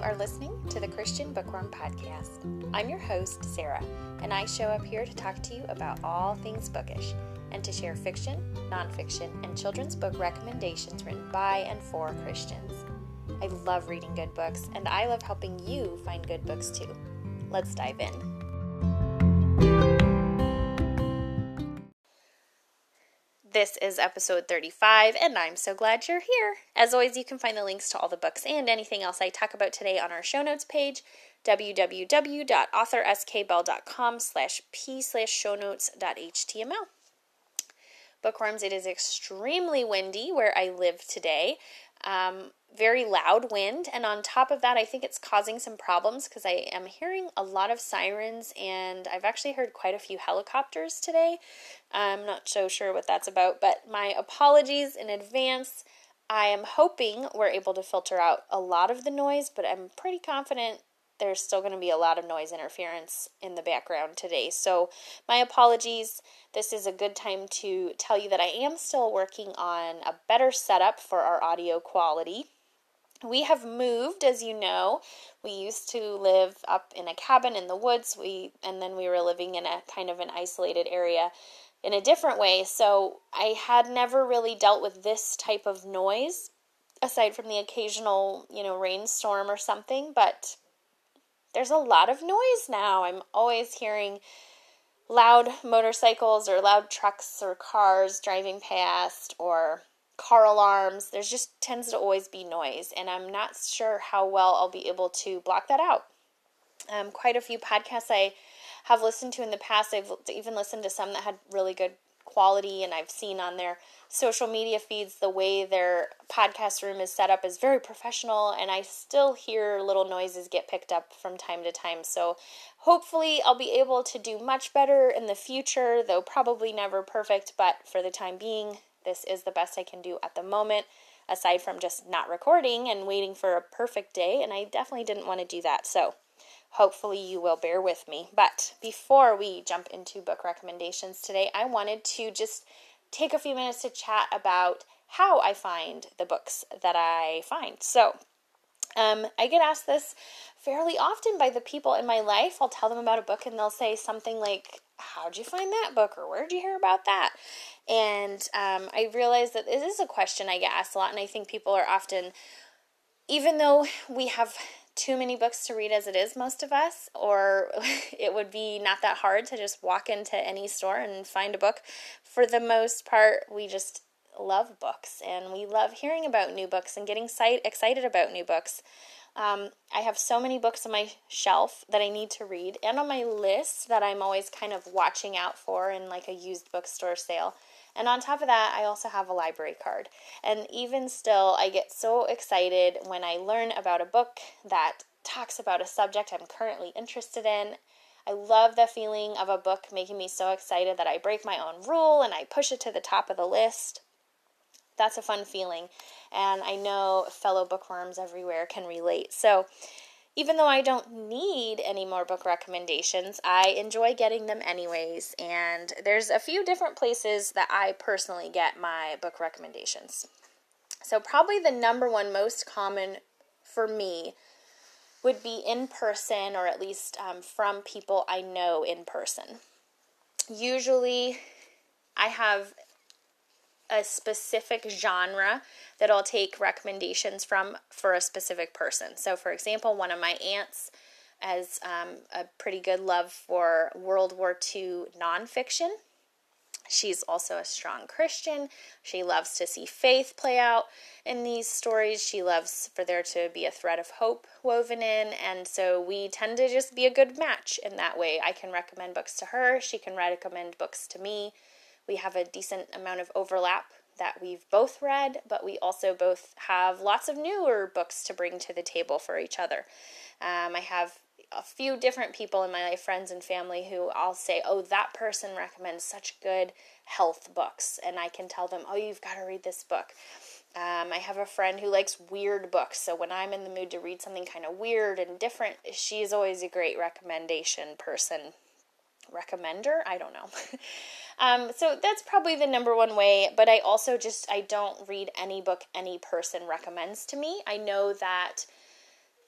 You are listening to the Christian Bookworm Podcast. I'm your host, Sarah, and I show up here to talk to you about all things bookish and to share fiction, nonfiction, and children's book recommendations written by and for Christians. I love reading good books, and I love helping you find good books too. Let's dive in. This is episode 35, and I'm so glad you're here. As always, you can find the links to all the books and anything else I talk about today on our show notes page, www.authorskbell.com/p/shownotes.html. Bookworms, it is extremely windy where I live today. Very loud wind, and on top of that, I think it's causing some problems because I am hearing a lot of sirens, and I've actually heard quite a few helicopters today. I'm not so sure what that's about, but my apologies in advance. I am hoping we're able to filter out a lot of the noise, but I'm pretty confident there's still going to be a lot of noise interference in the background today. So my apologies. This is a good time to tell you that I am still working on a better setup for our audio quality. We have moved, as you know. We used to live up in a cabin in the woods, and then we were living in a kind of an isolated area in a different way. So I had never really dealt with this type of noise, aside from the occasional, rainstorm or something, but there's a lot of noise now. I'm always hearing loud motorcycles or loud trucks or cars driving past or car alarms. There's just tends to always be noise, and I'm not sure how well I'll be able to block that out. Quite a few podcasts I have listened to in the past. I've even listened to some that had really good quality, and I've seen on their social media feeds the way their podcast room is set up is very professional, and I still hear little noises get picked up from time to time. So hopefully I'll be able to do much better in the future, though probably never perfect, but for the time being, this is the best I can do at the moment, aside from just not recording and waiting for a perfect day, and I definitely didn't want to do that. So hopefully you will bear with me. But before we jump into book recommendations today, I wanted to just take a few minutes to chat about how I find the books that I find. So I get asked this fairly often by the people in my life. I'll tell them about a book and they'll say something like, how'd you find that book? Or where'd you hear about that? And I realize that this is a question I get asked a lot. And I think people are often, even though we have too many books to read as it is, most of us, or it would be not that hard to just walk into any store and find a book. For the most part, we just love books, and we love hearing about new books and getting excited about new books. I have so many books on my shelf that I need to read and on my list that I'm always kind of watching out for in like a used bookstore sale. And on top of that, I also have a library card. And even still, I get so excited when I learn about a book that talks about a subject I'm currently interested in. I love the feeling of a book making me so excited that I break my own rule and I push it to the top of the list. That's a fun feeling, and I know fellow bookworms everywhere can relate. So even though I don't need any more book recommendations, I enjoy getting them anyways, and there's a few different places that I personally get my book recommendations. So probably the number one most common for me would be in person, or at least from people I know in person. Usually I have a specific genre that I'll take recommendations from for a specific person. So for example, one of my aunts has a pretty good love for World War II nonfiction. She's also a strong Christian. She loves to see faith play out in these stories. She loves for there to be a thread of hope woven in, and so we tend to just be a good match in that way. I can recommend books to her. She can recommend books to me. We have a decent amount of overlap that we've both read, but we also both have lots of newer books to bring to the table for each other. I have a few different people in my life, friends and family, who I'll say, oh, that person recommends such good health books, and I can tell them, oh, you've got to read this book. I have a friend who likes weird books, so when I'm in the mood to read something kind of weird and different, she's always a great recommendation person. Recommender? I don't know. So that's probably the number one way, but I also I don't read any book any person recommends to me. I know that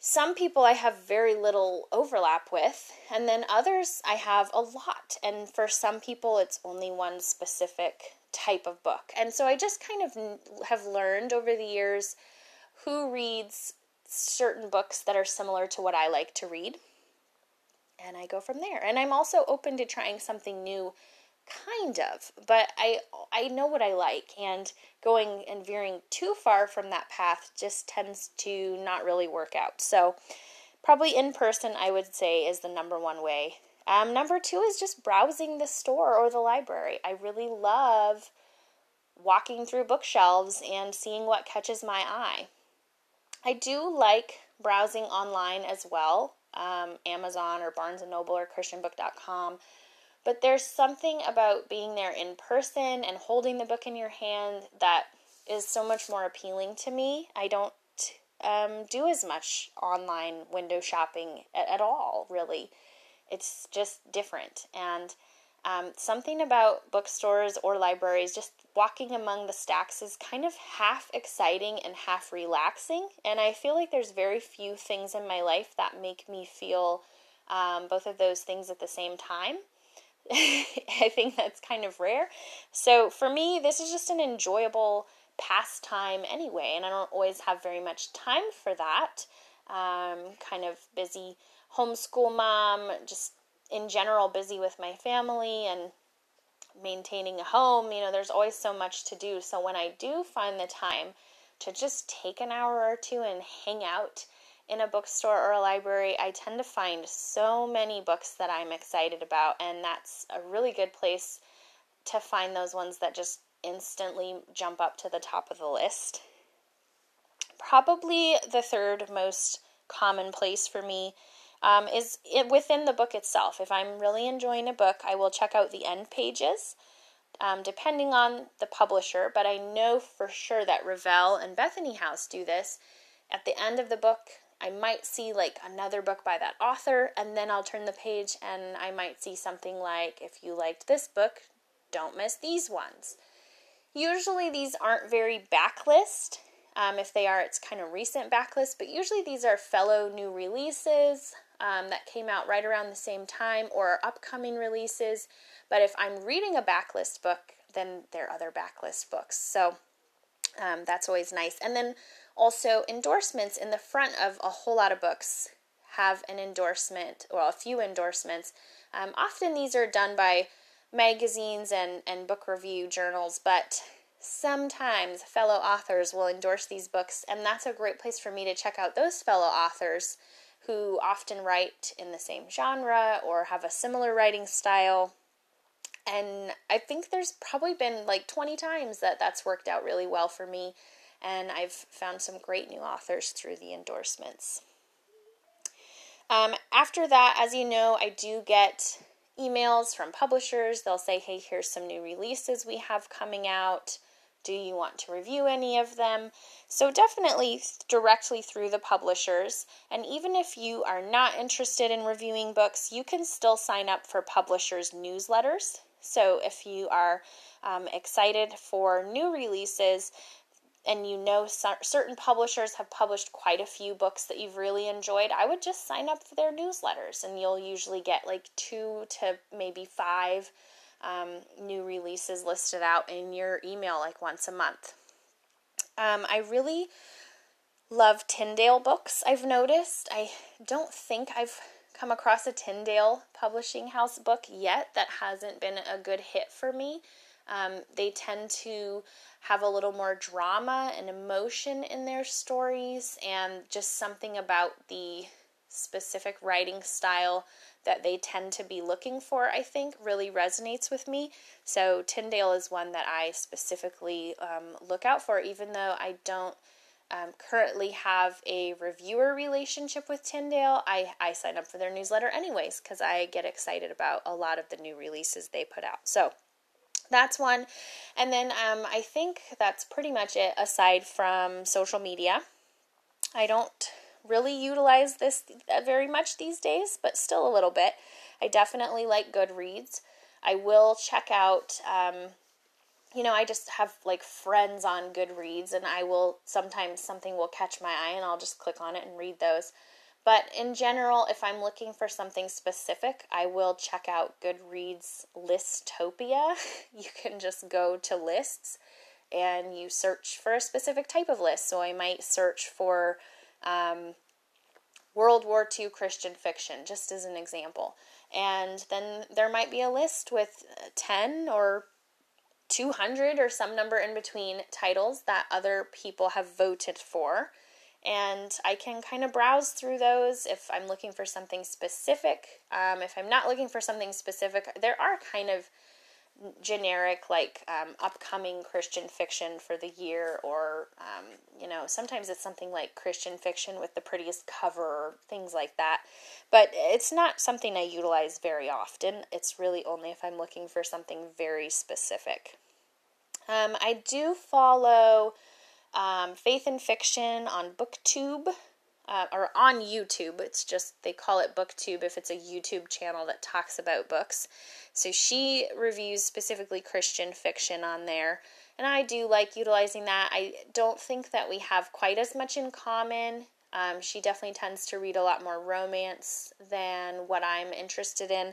Some people I have very little overlap with, and then others I have a lot. And for some people, it's only one specific type of book. And so I just kind of have learned over the years who reads certain books that are similar to what I like to read. And I go from there. And I'm also open to trying something new, kind of. But I know what I like, and going and veering too far from that path just tends to not really work out. So probably in person, I would say, is the number one way. Number two is just browsing the store or the library. I really love walking through bookshelves and seeing what catches my eye. I do like browsing online as well, Amazon or Barnes & Noble or ChristianBook.com. But there's something about being there in person and holding the book in your hand that is so much more appealing to me. I don't do as much online window shopping at all, really. It's just different. And something about bookstores or libraries, just walking among the stacks is kind of half exciting and half relaxing. And I feel like there's very few things in my life that make me feel both of those things at the same time. I think that's kind of rare. So for me, this is just an enjoyable pastime anyway, and I don't always have very much time for that. Kind of busy homeschool mom, just in general busy with my family and maintaining a home. You know, there's always so much to do. So when I do find the time to just take an hour or two and hang out in a bookstore or a library, I tend to find so many books that I'm excited about, and that's a really good place to find those ones that just instantly jump up to the top of the list. Probably the third most common place for me is within the book itself. If I'm really enjoying a book, I will check out the end pages, depending on the publisher, but I know for sure that Revell and Bethany House do this. At the end of the book, I might see like another book by that author, and then I'll turn the page and I might see something like, if you liked this book, don't miss these ones. Usually these aren't very backlist. If they are, it's kind of recent backlist, but usually these are fellow new releases that came out right around the same time, or upcoming releases. But if I'm reading a backlist book, then there are other backlist books. So that's always nice. And then also endorsements in the front of a whole lot of books have an endorsement, well, a few endorsements. Often these are done by magazines and book review journals, but sometimes fellow authors will endorse these books, and that's a great place for me to check out those fellow authors who often write in the same genre or have a similar writing style. And I think there's probably been like 20 times that that's worked out really well for me. And I've found some great new authors through the endorsements. After that, as you know, I do get emails from publishers. They'll say, hey, here's some new releases we have coming out. Do you want to review any of them? So definitely directly through the publishers. And even if you are not interested in reviewing books, you can still sign up for publishers' newsletters. So if you are excited for new releases, and you know certain publishers have published quite a few books that you've really enjoyed, I would just sign up for their newsletters, and you'll usually get like 2 to maybe 5 new releases listed out in your email like once a month. I really love Tyndale books, I've noticed. I don't think I've come across a Tyndale Publishing House book yet that hasn't been a good hit for me. They tend to have a little more drama and emotion in their stories, and just something about the specific writing style that they tend to be looking for, I think, really resonates with me. So Tyndale is one that I specifically look out for, even though I don't currently have a reviewer relationship with Tyndale. I sign up for their newsletter anyways, because I get excited about a lot of the new releases they put out. So that's one. And then I think that's pretty much it aside from social media. I don't really utilize this very much these days, but still a little bit. I definitely like Goodreads. I will check out, I just have like friends on Goodreads, and I will sometimes something will catch my eye and I'll just click on it and read those. But in general, if I'm looking for something specific, I will check out Goodreads Listopia. You can just go to lists and you search for a specific type of list. So I might search for World War II Christian fiction, just as an example. And then there might be a list with 10 or 200 or some number in between titles that other people have voted for. And I can kind of browse through those if I'm looking for something specific. If I'm not looking for something specific, there are kind of generic, like, upcoming Christian fiction for the year, or, sometimes it's something like Christian fiction with the prettiest cover, or things like that. But it's not something I utilize very often. It's really only if I'm looking for something very specific. I do follow Faith in Fiction on BookTube, or on YouTube. It's just, they call it BookTube if it's a YouTube channel that talks about books. So she reviews specifically Christian fiction on there, and I do like utilizing that. I don't think that we have quite as much in common. She definitely tends to read a lot more romance than what I'm interested in,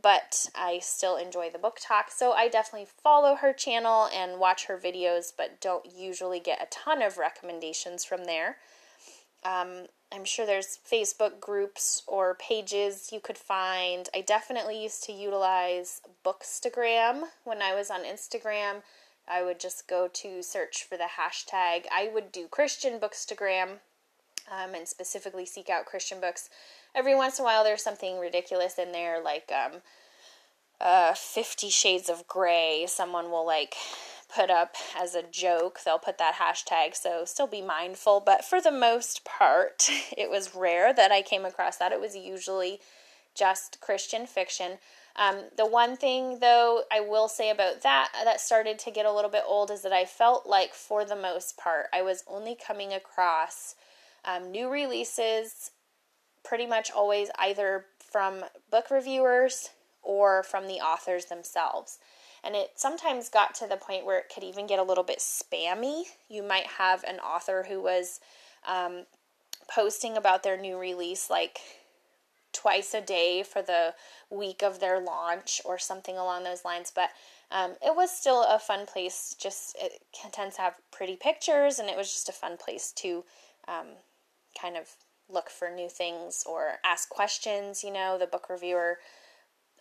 but I still enjoy the book talk, so I definitely follow her channel and watch her videos, but don't usually get a ton of recommendations from there. I'm sure there's Facebook groups or pages you could find. I definitely used to utilize Bookstagram. When I was on Instagram, I would just go to search for the hashtag. I would do Christian Bookstagram, and specifically seek out Christian books. Every once in a while, there's something ridiculous in there, like 50 Shades of Grey. Someone will, like, put up as a joke. They'll put that hashtag, so still be mindful. But for the most part, it was rare that I came across that. It was usually just Christian fiction. The one thing, though, I will say about that started to get a little bit old is that I felt like, for the most part, I was only coming across new releases pretty much always either from book reviewers or from the authors themselves. And it sometimes got to the point where it could even get a little bit spammy. You might have an author who was posting about their new release like twice a day for the week of their launch or something along those lines. But it was still a fun place. Just, it tends to have pretty pictures, and it was just a fun place to kind of look for new things or ask questions, the book reviewer,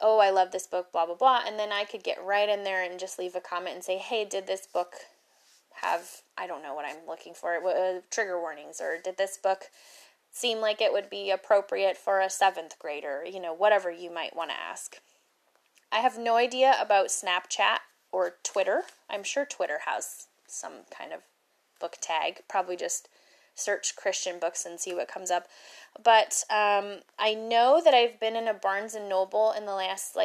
oh, I love this book, blah, blah, blah. And then I could get right in there and just leave a comment and say, hey, did this book have, I don't know what I'm looking for, trigger warnings, or did this book seem like it would be appropriate for a 7th grader, whatever you might want to ask. I have no idea about Snapchat or Twitter. I'm sure Twitter has some kind of book tag, probably just search Christian books and see what comes up. But I know that I've been in a Barnes & Noble in the last,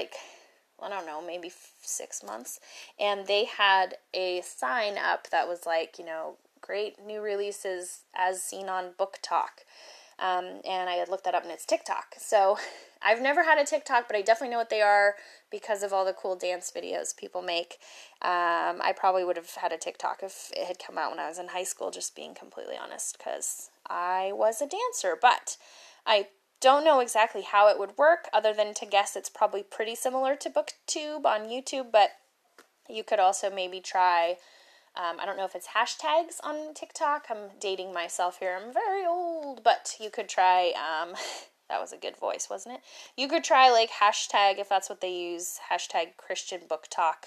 maybe 6 months, and they had a sign up that was like, great new releases as seen on Book Talk. And I had looked that up, and it's TikTok. So I've never had a TikTok, but I definitely know what they are because of all the cool dance videos people make. I probably would have had a TikTok if it had come out when I was in high school, just being completely honest, because I was a dancer. But I don't know exactly how it would work, other than to guess it's probably pretty similar to BookTube on YouTube, but you could also maybe try, I don't know if it's hashtags on TikTok. I'm dating myself here. I'm very old, but you could try, that was a good voice, wasn't it? You could try, like, hashtag, if that's what they use, hashtag Christian Book Talk,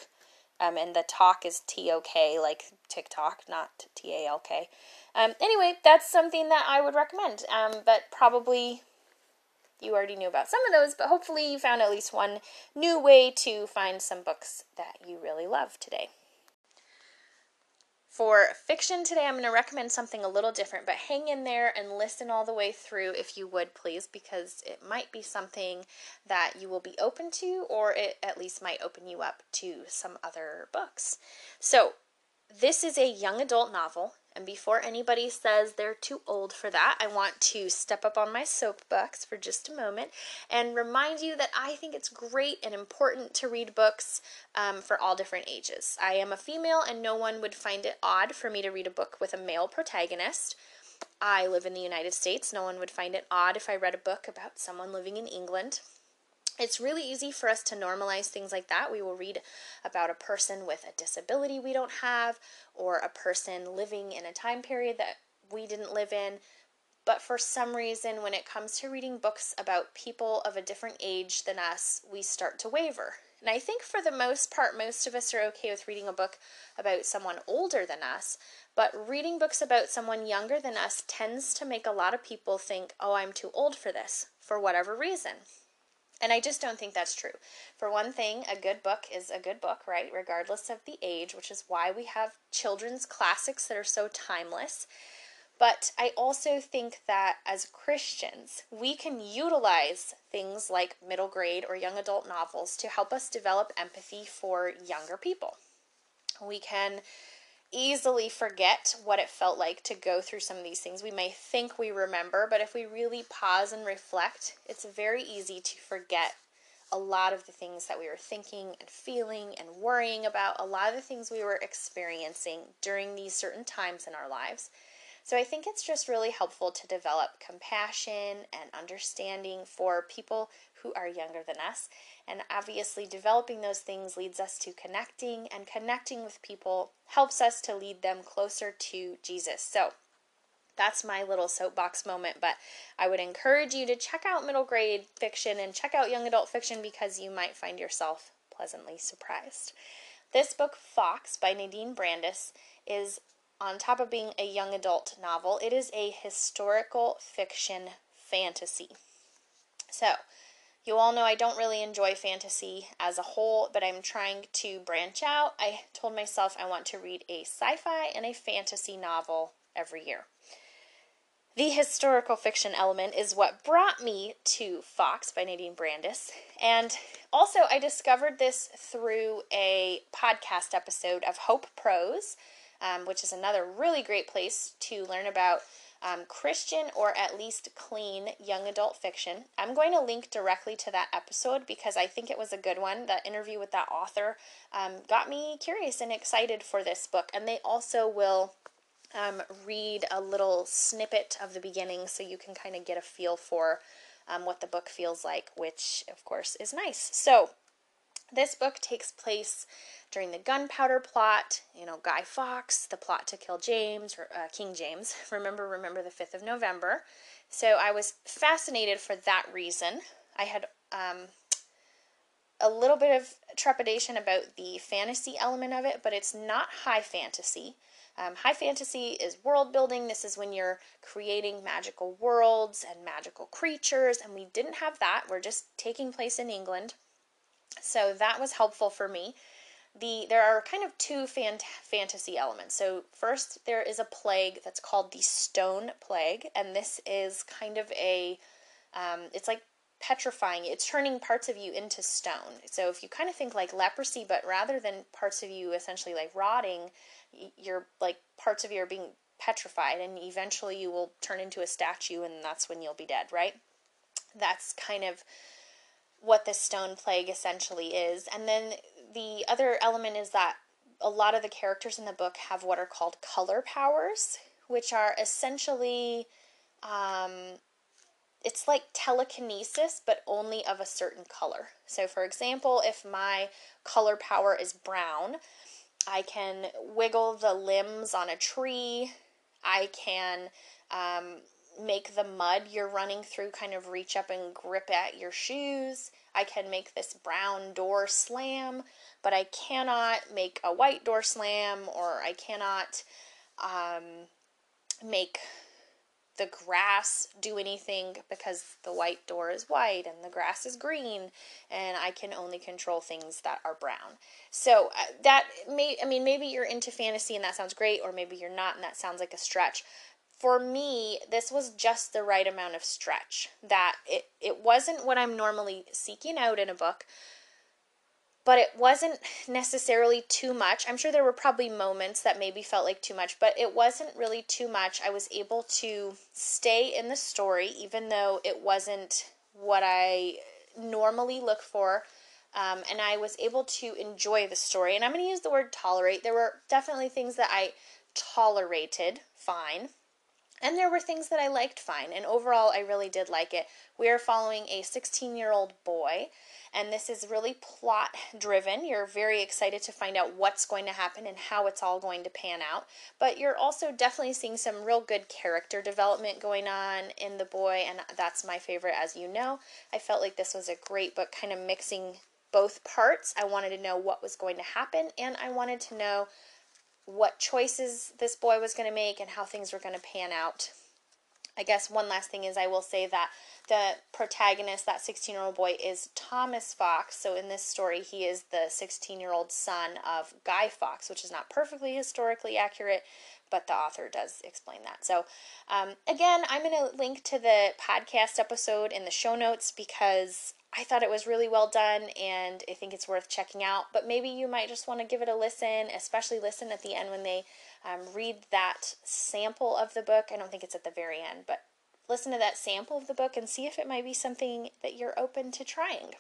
and the talk is TOK, like TikTok, not TALK. Anyway, that's something that I would recommend, but probably you already knew about some of those, but hopefully you found at least one new way to find some books that you really love today. For fiction today, I'm going to recommend something a little different, but hang in there and listen all the way through if you would, please, because it might be something that you will be open to, or it at least might open you up to some other books. So, this is a young adult novel, and before anybody says they're too old for that, I want to step up on my soapbox for just a moment and remind you that I think it's great and important to read books for all different ages. I am a female, and no one would find it odd for me to read a book with a male protagonist. I live in the United States. No one would find it odd if I read a book about someone living in England. It's really easy for us to normalize things like that. We will read about a person with a disability we don't have, or a person living in a time period that we didn't live in. But for some reason, when it comes to reading books about people of a different age than us, we start to waver. And I think for the most part, most of us are okay with reading a book about someone older than us, but reading books about someone younger than us tends to make a lot of people think, oh, I'm too old for this, for whatever reason. And I just don't think that's true. For one thing, a good book is a good book, right? Regardless of the age, which is why we have children's classics that are so timeless. But I also think that as Christians, we can utilize things like middle grade or young adult novels to help us develop empathy for younger people. We can easily forget what it felt like to go through some of these things. We may think we remember, but if we really pause and reflect, it's very easy to forget a lot of the things that we were thinking and feeling and worrying about, a lot of the things we were experiencing during these certain times in our lives. So I think it's just really helpful to develop compassion and understanding for people who are younger than us. And obviously developing those things leads us to connecting, and connecting with people helps us to lead them closer to Jesus. So that's my little soapbox moment, but I would encourage you to check out middle grade fiction and check out young adult fiction, because you might find yourself pleasantly surprised. This book, Fawkes, by Nadine Brandes, is, on top of being a young adult novel, it is a historical fiction fantasy. So, you all know I don't really enjoy fantasy as a whole, but I'm trying to branch out. I told myself I want to read a sci-fi and a fantasy novel every year. The historical fiction element is what brought me to Fawkes by Nadine Brandes. And also, I discovered this through a podcast episode of Hope Prose, which is another really great place to learn about Christian or at least clean young adult fiction. I'm going to link directly to that episode because I think it was a good one. The interview with that author got me curious and excited for this book. And they also will read a little snippet of the beginning so you can kind of get a feel for what the book feels like, which of course is nice. So this book takes place during the Gunpowder Plot, you know, Guy Fawkes, the plot to kill James, or King James. Remember the 5th of November. So I was fascinated for that reason. I had a little bit of trepidation about the fantasy element of it, but it's not high fantasy. High fantasy is world building. This is when you're creating magical worlds and magical creatures, and we didn't have that. We're just taking place in England. So that was helpful for me. There are kind of two fantasy elements. So first, there is a plague that's called the Stone Plague, and this is kind of a, it's like petrifying. It's turning parts of you into stone. So if you kind of think like leprosy, but rather than parts of you essentially like rotting, you're like parts of you are being petrified, and eventually you will turn into a statue, and that's when you'll be dead, right? That's kind of what the Stone Plague essentially is. And then the other element is that a lot of the characters in the book have what are called color powers, which are essentially, it's like telekinesis, but only of a certain color. So for example, if my color power is brown, I can wiggle the limbs on a tree. I can, make the mud you're running through kind of reach up and grip at your shoes. I can make this brown door slam, but I cannot make a white door slam, or I cannot make the grass do anything because the white door is white and the grass is green, and I can only control things that are brown. So maybe you're into fantasy and that sounds great, or maybe you're not and that sounds like a stretch. For me, this was just the right amount of stretch, that it wasn't what I'm normally seeking out in a book, but it wasn't necessarily too much. I'm sure there were probably moments that maybe felt like too much, but it wasn't really too much. I was able to stay in the story, even though it wasn't what I normally look for. And I was able to enjoy the story. And I'm going to use the word tolerate. There were definitely things that I tolerated fine. And there were things that I liked fine, and overall I really did like it. We are following a 16-year-old boy, and this is really plot-driven. You're very excited to find out what's going to happen and how it's all going to pan out. But you're also definitely seeing some real good character development going on in the boy, and that's my favorite, as you know. I felt like this was a great book, kind of mixing both parts. I wanted to know what was going to happen, and I wanted to know what choices this boy was going to make and how things were going to pan out. I guess one last thing is I will say that the protagonist, that 16-year-old boy, is Thomas Fawkes. So in this story, he is the 16-year-old son of Guy Fawkes, which is not perfectly historically accurate, but the author does explain that. So again, I'm going to link to the podcast episode in the show notes because I thought it was really well done, and I think it's worth checking out. But maybe you might just want to give it a listen, especially listen at the end when they read that sample of the book. I don't think it's at the very end, but listen to that sample of the book and see if it might be something that you're open to trying.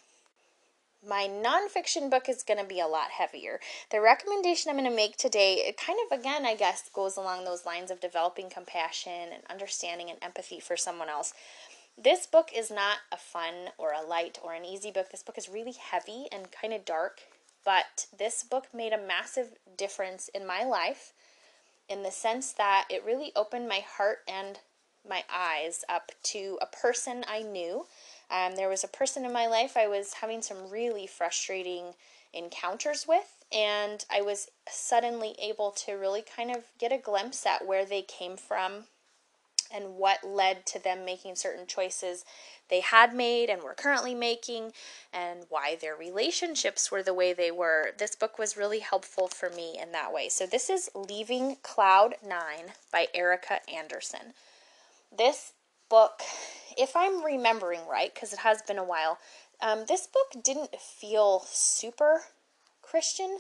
My nonfiction book is going to be a lot heavier. The recommendation I'm going to make today, it kind of, again, I guess, goes along those lines of developing compassion and understanding and empathy for someone else. This book is not a fun or a light or an easy book. This book is really heavy and kind of dark, but this book made a massive difference in my life in the sense that it really opened my heart and my eyes up to a person I knew. There was a person in my life I was having some really frustrating encounters with, and I was suddenly able to really kind of get a glimpse at where they came from and what led to them making certain choices they had made and were currently making, and why their relationships were the way they were. This book was really helpful for me in that way. So this is Leaving Cloud Nine by Erica Anderson. This book, if I'm remembering right, because it has been a while, this book didn't feel super Christian,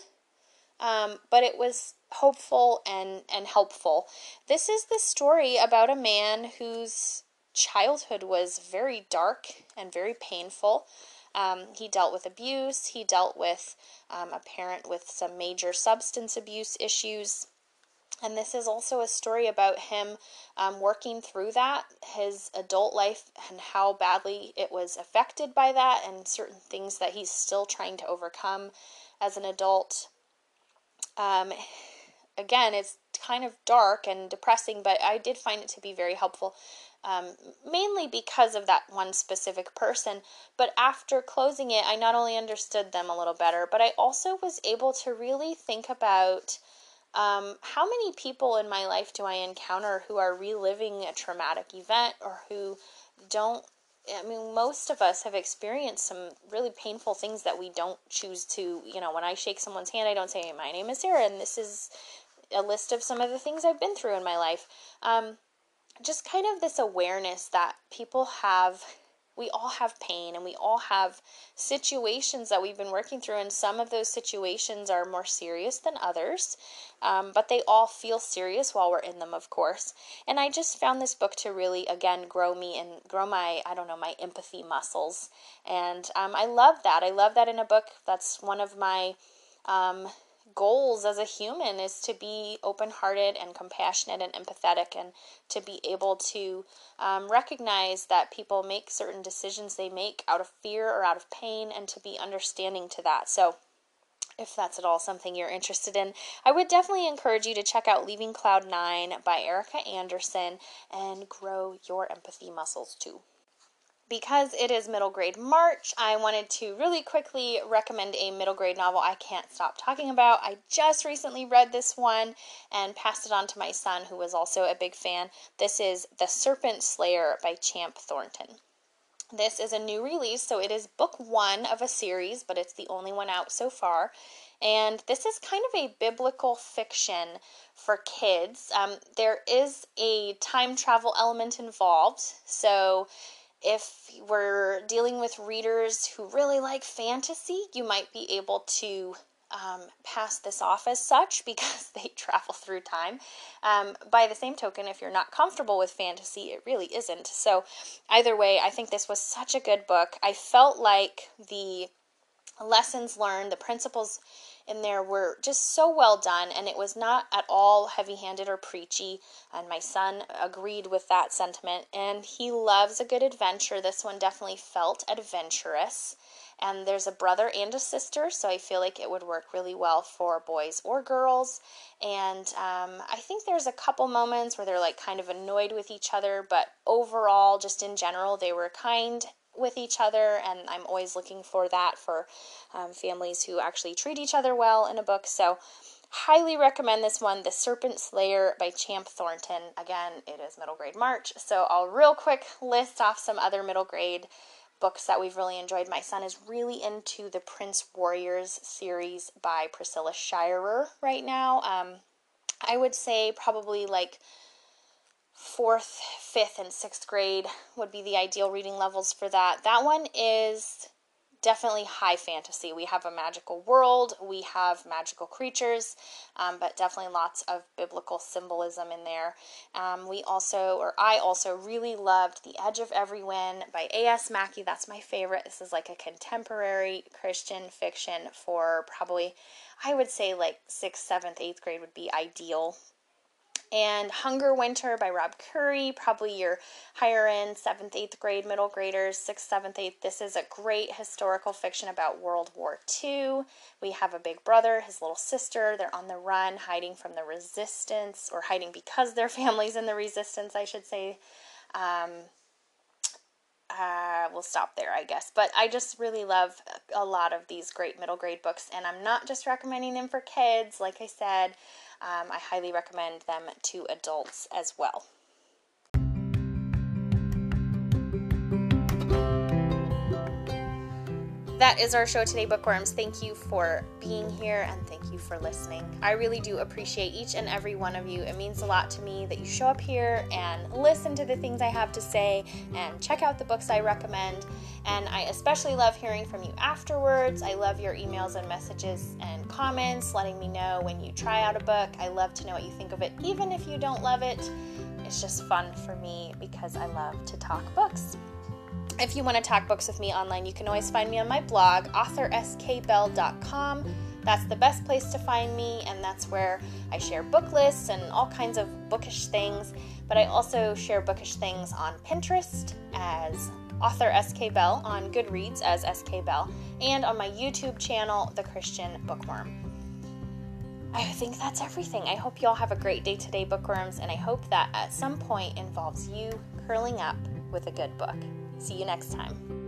but it was hopeful and helpful. This is the story about a man whose childhood was very dark and very painful. He dealt with abuse. He dealt with a parent with some major substance abuse issues. And this is also a story about him working through that, his adult life, and how badly it was affected by that, and certain things that he's still trying to overcome as an adult. Again, it's kind of dark and depressing, but I did find it to be very helpful, mainly because of that one specific person. But after closing it, I not only understood them a little better, but I also was able to really think about how many people in my life do I encounter who are reliving a traumatic event, or who don't. I mean, most of us have experienced some really painful things that we don't choose to, you know, when I shake someone's hand, I don't say, my name is Sarah, and this is a list of some of the things I've been through in my life. Just kind of this awareness that people have, we all have pain, and we all have situations that we've been working through, and some of those situations are more serious than others, but they all feel serious while we're in them, of course. And I just found this book to really, again, grow me and grow my, I don't know, my empathy muscles, and I love that. I love that in a book. That's one of my goals as a human, is to be open-hearted and compassionate and empathetic, and to be able to recognize that people make certain decisions they make out of fear or out of pain, and to be understanding to that. So if that's at all something you're interested in, I would definitely encourage you to check out Leaving Cloud Nine by Erica Anderson and grow your empathy muscles too. Because it is middle grade March, I wanted to really quickly recommend a middle grade novel I can't stop talking about. I just recently read this one and passed it on to my son, who was also a big fan. This is The Serpent Slayer by Champ Thornton. This is a new release, so it is book one of a series, but it's the only one out so far. And this is kind of a biblical fiction for kids. There is a time travel element involved, so if we're dealing with readers who really like fantasy, you might be able to pass this off as such, because they travel through time. By the same token, if you're not comfortable with fantasy, it really isn't. So either way, I think this was such a good book. I felt like the lessons learned, the principles in there were just so well done, and it was not at all heavy-handed or preachy, and my son agreed with that sentiment, and he loves a good adventure. This one definitely felt adventurous, and there's a brother and a sister, so I feel like it would work really well for boys or girls, and I think there's a couple moments where they're like kind of annoyed with each other, but overall, just in general, they were kind with each other, and I'm always looking for that for families who actually treat each other well in a book. So highly recommend this one, The Serpent Slayer by Champ Thornton. Again, it is middle grade March, so I'll real quick list off some other middle grade books that we've really enjoyed. My son is really into the Prince Warriors series by Priscilla Shirer right now. I would say probably like 4th, 5th, and 6th grade would be the ideal reading levels for that. That one is definitely high fantasy. We have a magical world, we have magical creatures, but definitely lots of biblical symbolism in there. I also really loved The Edge of Everywin by A.S. Mackey. That's my favorite. This is like a contemporary Christian fiction for probably, I would say like 6th, 7th, 8th grade would be ideal. And Hunger Winter by Rob Curry, probably your higher end 7th, 8th grade, middle graders, 6th, 7th, 8th. This is a great historical fiction about World War II. We have a big brother, his little sister. They're on the run, hiding from the resistance, or hiding because their family's in the resistance, I should say. We'll stop there, I guess. But I just really love a lot of these great middle grade books, and I'm not just recommending them for kids, like I said. I highly recommend them to adults as well. That is our show today, Bookworms. Thank you for being here, and thank you for listening. I really do appreciate each and every one of you. It means a lot to me that you show up here and listen to the things I have to say and check out the books I recommend. And I especially love hearing from you afterwards. I love your emails and messages and comments, letting me know when you try out a book. I love to know what you think of it, even if you don't love it. It's just fun for me because I love to talk books. If you want to talk books with me online, you can always find me on my blog, authorskbell.com. That's the best place to find me, and that's where I share book lists and all kinds of bookish things. But I also share bookish things on Pinterest as Author SK Bell, on Goodreads as SK Bell, and on my YouTube channel, The Christian Bookworm. I think that's everything. I hope you all have a great day today, Bookworms, and I hope that at some point involves you curling up with a good book. See you next time.